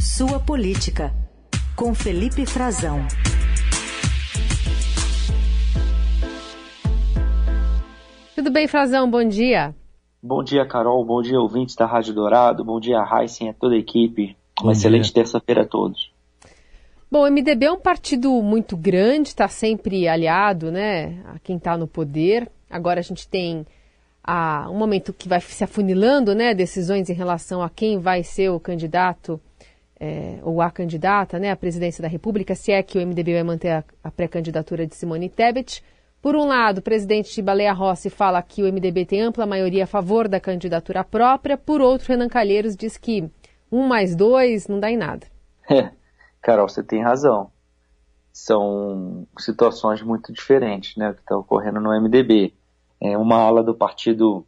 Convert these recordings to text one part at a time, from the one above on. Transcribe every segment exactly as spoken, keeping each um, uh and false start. Sua Política, com Felipe Frazão. Tudo bem, Frazão? Bom dia. Bom dia, Carol. Bom dia, ouvintes da Rádio Dourado. Bom dia, Raíssa e a toda a equipe. Uma excelente terça-feira a todos. Bom, o M D B é um partido muito grande, está sempre aliado, né, a quem está no poder. Agora a gente tem a, um momento que vai se afunilando, né, decisões em relação a quem vai ser o candidato é, ou a candidata, né, à presidência da República, se é que o M D B vai manter a, a pré-candidatura de Simone Tebet. Por um lado, o presidente de Baleia Rossi fala que o M D B tem ampla maioria a favor da candidatura própria. Por outro, Renan Calheiros diz que um mais dois não dá em nada. É, Carol, você tem razão. São situações muito diferentes, né, que está ocorrendo no M D B. É uma ala do partido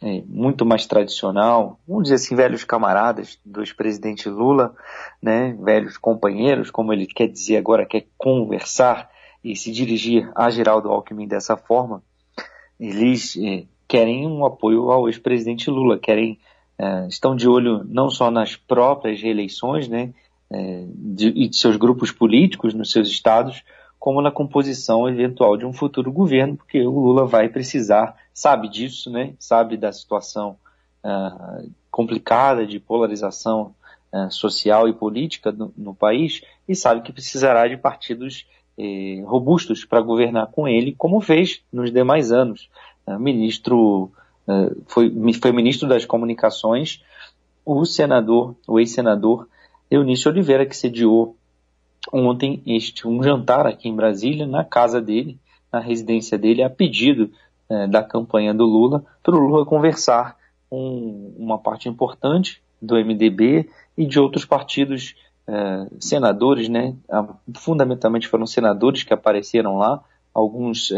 é, muito mais tradicional, vamos dizer assim, velhos camaradas do ex-presidente Lula, né, velhos companheiros, como ele quer dizer agora, quer conversar e se dirigir a Geraldo Alckmin dessa forma. Eles eh, querem um apoio ao ex-presidente Lula, querem, eh, estão de olho não só nas próprias reeleições, né, eh, de, e de seus grupos políticos nos seus estados, como na composição eventual de um futuro governo, porque o Lula vai precisar, sabe disso, né, sabe da situação ah, complicada de polarização ah, social e política no, no país, e sabe que precisará de partidos robustos para governar com ele, como fez nos demais anos. Ministro, foi, foi ministro das Comunicações o senador, o ex-senador Eunício Oliveira, que sediou ontem este, um jantar aqui em Brasília, na casa dele, na residência dele, a pedido eh, da campanha do Lula, para o Lula conversar com uma parte importante do M D B e de outros partidos Uh, senadores, né? uh, fundamentalmente foram senadores que apareceram lá, alguns uh,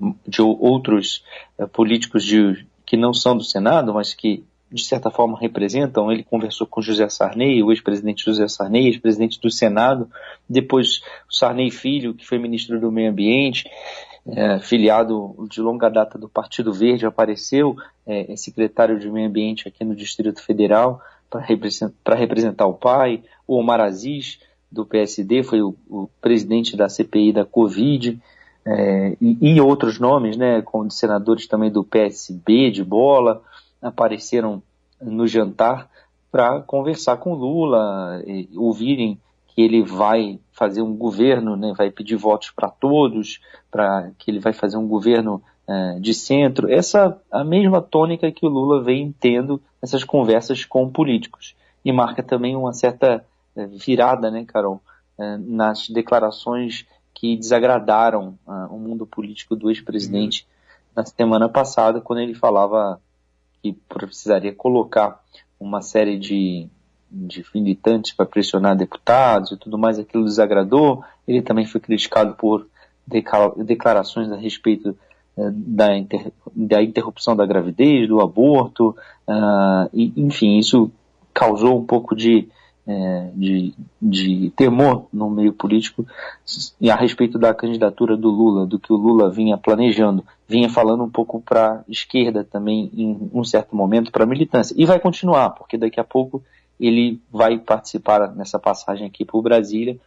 uh, de outros uh, políticos de, que não são do Senado, mas que de certa forma representam. Ele conversou com José Sarney, o ex-presidente José Sarney, ex-presidente do Senado, depois o Sarney Filho, que foi ministro do Meio Ambiente, uh, filiado de longa data do Partido Verde, apareceu, é uh, secretário de Meio Ambiente aqui no Distrito Federal, para representar, representar o pai. O Omar Aziz, do P S D, foi o, o presidente da C P I da Covid, é, e, e outros nomes, né, como senadores também do P S B, de bola, apareceram no jantar para conversar com Lula, e ouvirem que ele vai fazer um governo, né, vai pedir votos para todos, para que ele vai fazer um governo de centro. Essa a mesma tônica que o Lula vem tendo nessas conversas com políticos, e marca também uma certa virada, né, Carol, nas declarações que desagradaram o mundo político do ex-presidente na semana passada, quando ele falava que precisaria colocar uma série de, de militantes para pressionar deputados e tudo mais. Aquilo desagradou. Ele também foi criticado por declarações a respeito Da, inter, da interrupção da gravidez, do aborto, uh, e, enfim, isso causou um pouco de, eh, de, de temor no meio político a respeito da candidatura do Lula, do que o Lula vinha planejando, vinha falando um pouco para a esquerda também, em um certo momento, para a militância, e vai continuar, porque daqui a pouco ele vai participar nessa passagem aqui por Brasília,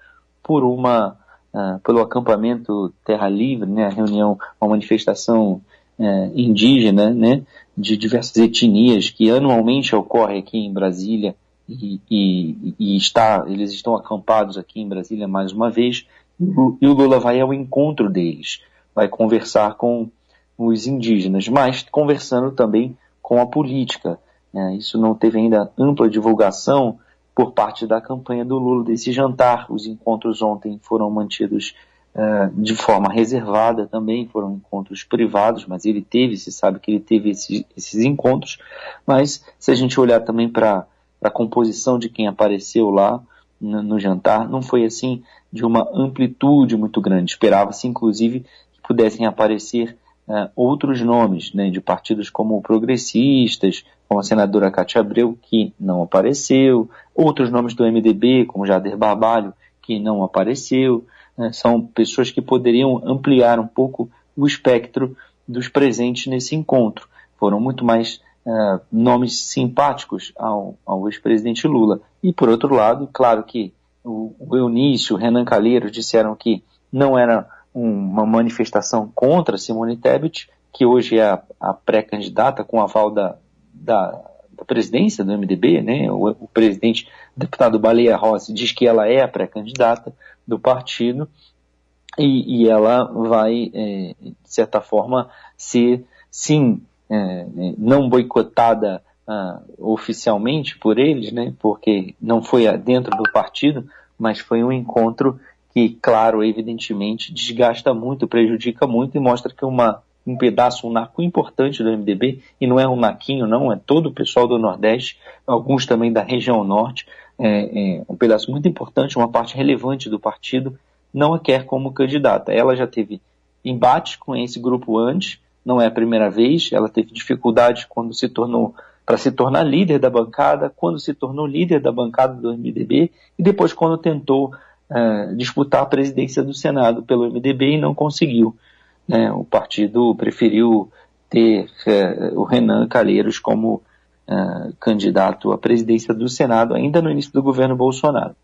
por uma... Uh, pelo acampamento Terra Livre, né, a reunião, uma manifestação uh, indígena, né, de diversas etnias que anualmente ocorre aqui em Brasília, e, e, e está, eles estão acampados aqui em Brasília mais uma vez, e o Lula vai ao encontro deles, vai conversar com os indígenas, mas conversando também com a política, né. Isso não teve ainda ampla divulgação por parte da campanha do Lula, desse jantar. Os encontros ontem foram mantidos uh, de forma reservada também, foram encontros privados, mas ele teve, se sabe que ele teve esses, esses encontros. Mas se a gente olhar também para a composição de quem apareceu lá no, no jantar, não foi assim de uma amplitude muito grande. Esperava-se, inclusive, que pudessem aparecer uh, outros nomes, né, de partidos como progressistas, como a senadora Kátia Abreu, que não apareceu, outros nomes do M D B, como Jader Barbalho, que não apareceu, né? São pessoas que poderiam ampliar um pouco o espectro dos presentes nesse encontro. Foram muito mais uh, nomes simpáticos ao, ao ex-presidente Lula. E, por outro lado, claro que o, o Eunício, o Renan Calheiros disseram que não era um, uma manifestação contra Simone Tebet, que hoje é a, a pré-candidata com aval da, da, da presidência do M D B, né? O, o presidente, o deputado Baleia Rossi, diz que ela é a pré-candidata do partido, e, e ela vai, é, de certa forma, ser, sim, é, não boicotada ah, oficialmente por eles, né? Porque não foi dentro do partido, mas foi um encontro que, claro, evidentemente, desgasta muito, prejudica muito e mostra que uma... um pedaço, um naco importante do M D B, e não é um naquinho, não, é todo o pessoal do Nordeste, alguns também da região Norte, é, é um pedaço muito importante, uma parte relevante do partido, não a quer como candidata. Ela já teve embate com esse grupo antes, não é a primeira vez, ela teve dificuldade quando se tornou, para se tornar líder da bancada, quando se tornou líder da bancada do M D B, e depois quando tentou uh, disputar a presidência do Senado pelo M D B e não conseguiu. É, o partido preferiu ter é, o Renan Calheiros como é, candidato à presidência do Senado, ainda no início do governo Bolsonaro.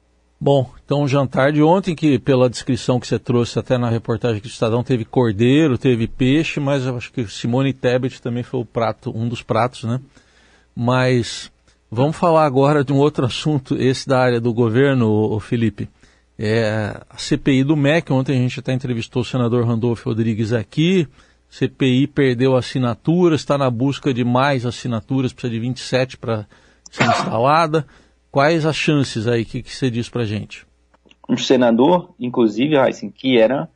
Bom, então o jantar de ontem, que pela descrição que você trouxe até na reportagem aqui do Estadão, teve cordeiro, teve peixe, mas eu acho que Simone Tebet também foi o prato, um dos pratos, né? Mas vamos falar agora de um outro assunto, esse da área do governo, ô, ô Felipe. É, a C P I do M E C, ontem a gente até entrevistou o senador Randolfo Rodrigues aqui, C P I perdeu assinaturas, está na busca de mais assinaturas, precisa de vinte e sete para ser instalada. Quais as chances aí? O que, que você diz para a gente? Um senador, inclusive, Heisen, que era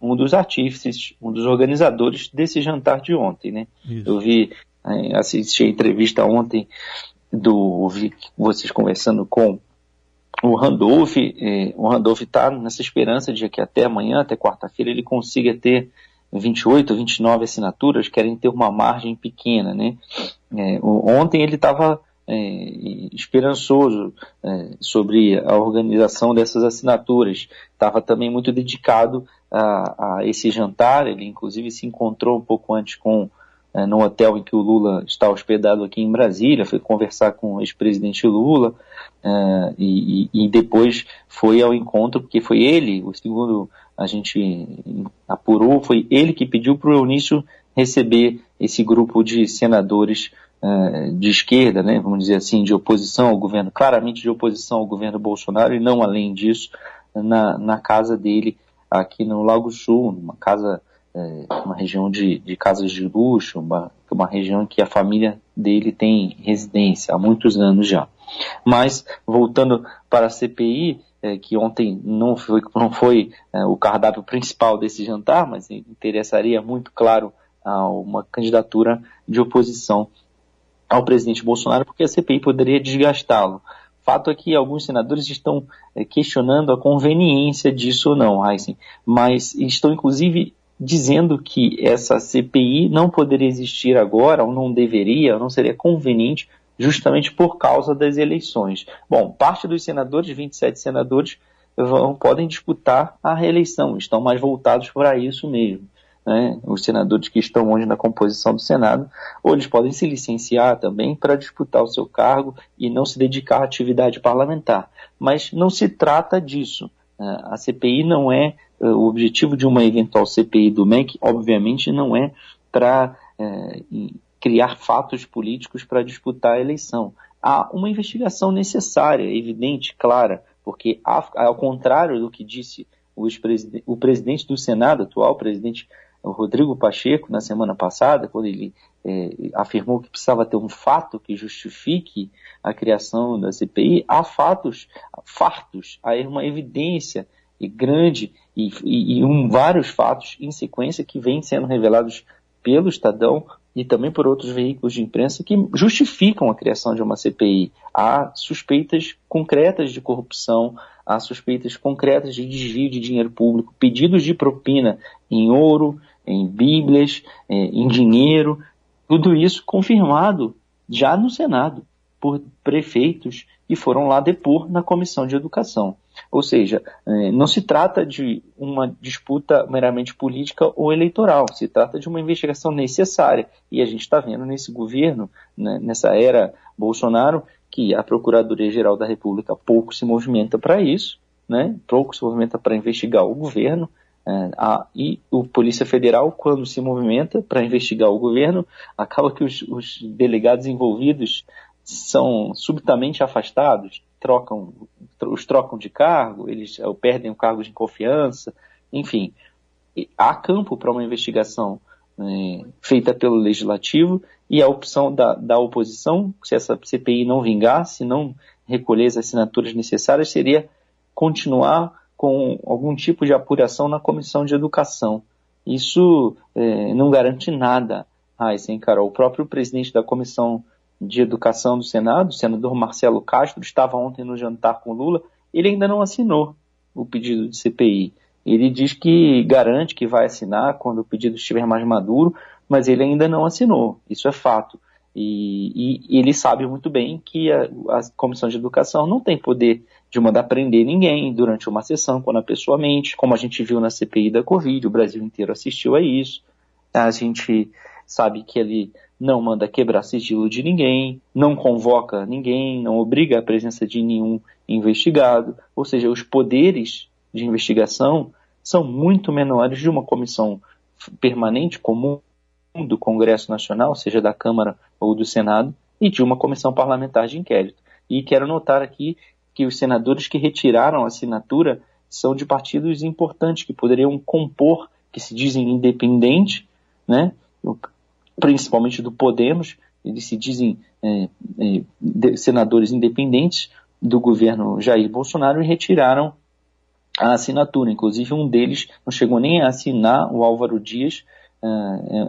um dos artífices, um dos organizadores desse jantar de ontem, né? Isso. Eu vi, assisti a entrevista ontem, do, ouvi vocês conversando com O Randolph eh, o Randolph está nessa esperança de que até amanhã, até quarta-feira, ele consiga ter vinte e oito, vinte e nove assinaturas, querem ter uma margem pequena, né? Eh, ontem ele estava eh, esperançoso eh, sobre a organização dessas assinaturas, estava também muito dedicado a, a esse jantar, ele inclusive se encontrou um pouco antes com, eh, no hotel em que o Lula está hospedado aqui em Brasília, foi conversar com o ex-presidente Lula, Uh, e, e depois foi ao encontro, porque foi ele, o segundo a gente apurou, foi ele que pediu para o Eunício receber esse grupo de senadores uh, de esquerda, né, vamos dizer assim, de oposição ao governo, claramente de oposição ao governo Bolsonaro, e não além disso, na, na casa dele, aqui no Lago Sul, uma casa, uh, uma região de, de casas de luxo, uma, uma região que a família dele tem residência há muitos anos já. Mas, voltando para a C P I, eh, que ontem não foi, não foi eh, o cardápio principal desse jantar, mas interessaria muito, claro, a uma candidatura de oposição ao presidente Bolsonaro, porque a C P I poderia desgastá-lo. Fato é que alguns senadores estão eh, questionando a conveniência disso ou não, Heisen, mas estão, inclusive, dizendo que essa C P I não poderia existir agora, ou não deveria, ou não seria conveniente, justamente por causa das eleições. Bom, parte dos senadores, vinte e sete senadores, vão, podem disputar a reeleição, estão mais voltados para isso mesmo, né? Os senadores que estão hoje na composição do Senado, ou eles podem se licenciar também para disputar o seu cargo e não se dedicar à atividade parlamentar. Mas não se trata disso. A C P I não é, o objetivo de uma eventual C P I do M E C, obviamente, não é para... É, criar fatos políticos para disputar a eleição. Há uma investigação necessária, evidente, clara, porque, ao contrário do que disse o, o presidente do Senado, atual presidente Rodrigo Pacheco, na semana passada, quando ele eh, afirmou que precisava ter um fato que justifique a criação da C P I, há fatos, fartos, há uma evidência grande e, e, e um, vários fatos em sequência que vêm sendo revelados pelo Estadão, e também por outros veículos de imprensa que justificam a criação de uma C P I. Há suspeitas concretas de corrupção, há suspeitas concretas de desvio de dinheiro público, pedidos de propina em ouro, em bíblias, em dinheiro, tudo isso confirmado já no Senado por prefeitos que foram lá depor na Comissão de Educação. Ou seja, não se trata de uma disputa meramente política ou eleitoral, se trata de uma investigação necessária. E a gente está vendo nesse governo, né, nessa era Bolsonaro, que a Procuradoria-Geral da República pouco se movimenta para isso, né, pouco se movimenta para investigar o governo, é, a, e o Polícia Federal, quando se movimenta para investigar o governo, acaba que os, os delegados envolvidos são subitamente afastados, trocam, os trocam de cargo, eles perdem o cargo de confiança, enfim. Há campo para uma investigação, né, feita pelo Legislativo, e a opção da, da oposição, se essa C P I não vingar, se não recolher as assinaturas necessárias, seria continuar com algum tipo de apuração na Comissão de Educação. Isso eh, não garante nada a esse encargo. O próprio presidente da Comissão de Educação do Senado, o senador Marcelo Castro, estava ontem no jantar com Lula, ele ainda não assinou o pedido de C P I. Ele diz que garante que vai assinar quando o pedido estiver mais maduro, mas ele ainda não assinou, isso é fato. E, e ele sabe muito bem que a, a Comissão de Educação não tem poder de mandar prender ninguém durante uma sessão, quando a pessoa mente, como a gente viu na C P I da Covid, o Brasil inteiro assistiu a isso. A gente sabe que ele não manda quebrar sigilo de ninguém, não convoca ninguém, não obriga a presença de nenhum investigado, ou seja, os poderes de investigação são muito menores de uma comissão permanente comum do Congresso Nacional, seja da Câmara ou do Senado, e de uma comissão parlamentar de inquérito. E quero notar aqui que os senadores que retiraram a assinatura são de partidos importantes, que poderiam compor, que se dizem independentes, né, principalmente do Podemos, eles se dizem é, é, senadores independentes do governo Jair Bolsonaro, e retiraram a assinatura. Inclusive, um deles não chegou nem a assinar, o Álvaro Dias,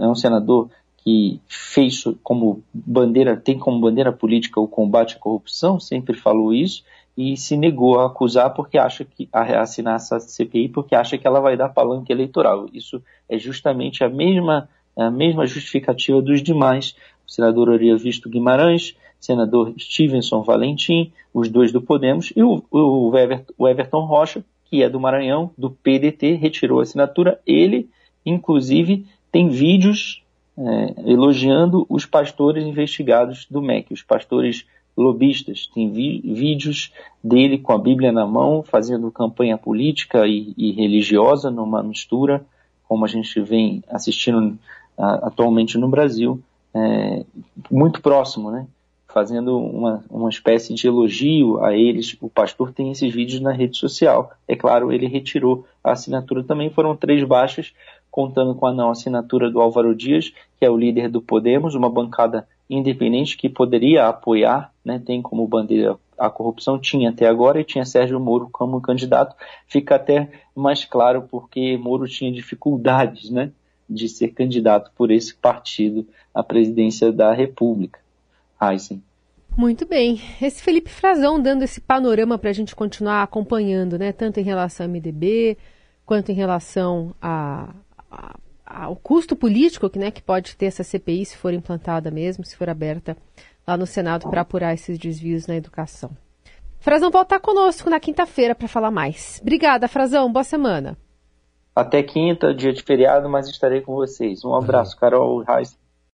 é um senador que fez como bandeira, tem como bandeira política o combate à corrupção, sempre falou isso, e se negou a acusar porque acha que a assinar essa C P I porque acha que ela vai dar palanque eleitoral. Isso é justamente a mesma, a mesma justificativa dos demais. O senador Oriovisto Guimarães, senador Stevenson Valentim, os dois do Podemos, e o, o, Everton, o Everton Rocha, que é do Maranhão, do P D T, retirou a assinatura. Ele, inclusive, tem vídeos é, elogiando os pastores investigados do M E C, os pastores lobistas. Tem vi- vídeos dele com a Bíblia na mão, fazendo campanha política e, e religiosa numa mistura, como a gente vem assistindo a, atualmente no Brasil, é, muito próximo, né? Fazendo uma, uma espécie de elogio a eles. O pastor tem esses vídeos na rede social. É claro, ele retirou a assinatura também. Foram três baixas, contando com a não assinatura do Álvaro Dias, que é o líder do Podemos, uma bancada independente que poderia apoiar, né, tem como bandeira a corrupção, tinha até agora, e tinha Sérgio Moro como candidato. Fica até mais claro porque Moro tinha dificuldades, né, de ser candidato por esse partido à presidência da República. Ai, sim. Muito bem. Esse Felipe Frazão dando esse panorama para a gente continuar acompanhando, né, tanto em relação ao M D B, quanto em relação a... o custo político, né, que pode ter essa C P I se for implantada mesmo, se for aberta lá no Senado para apurar esses desvios na educação. Frazão voltar conosco na quinta-feira para falar mais. Obrigada, Frazão. Boa semana. Até quinta, dia de feriado, mas estarei com vocês. Um abraço, Carol Reis.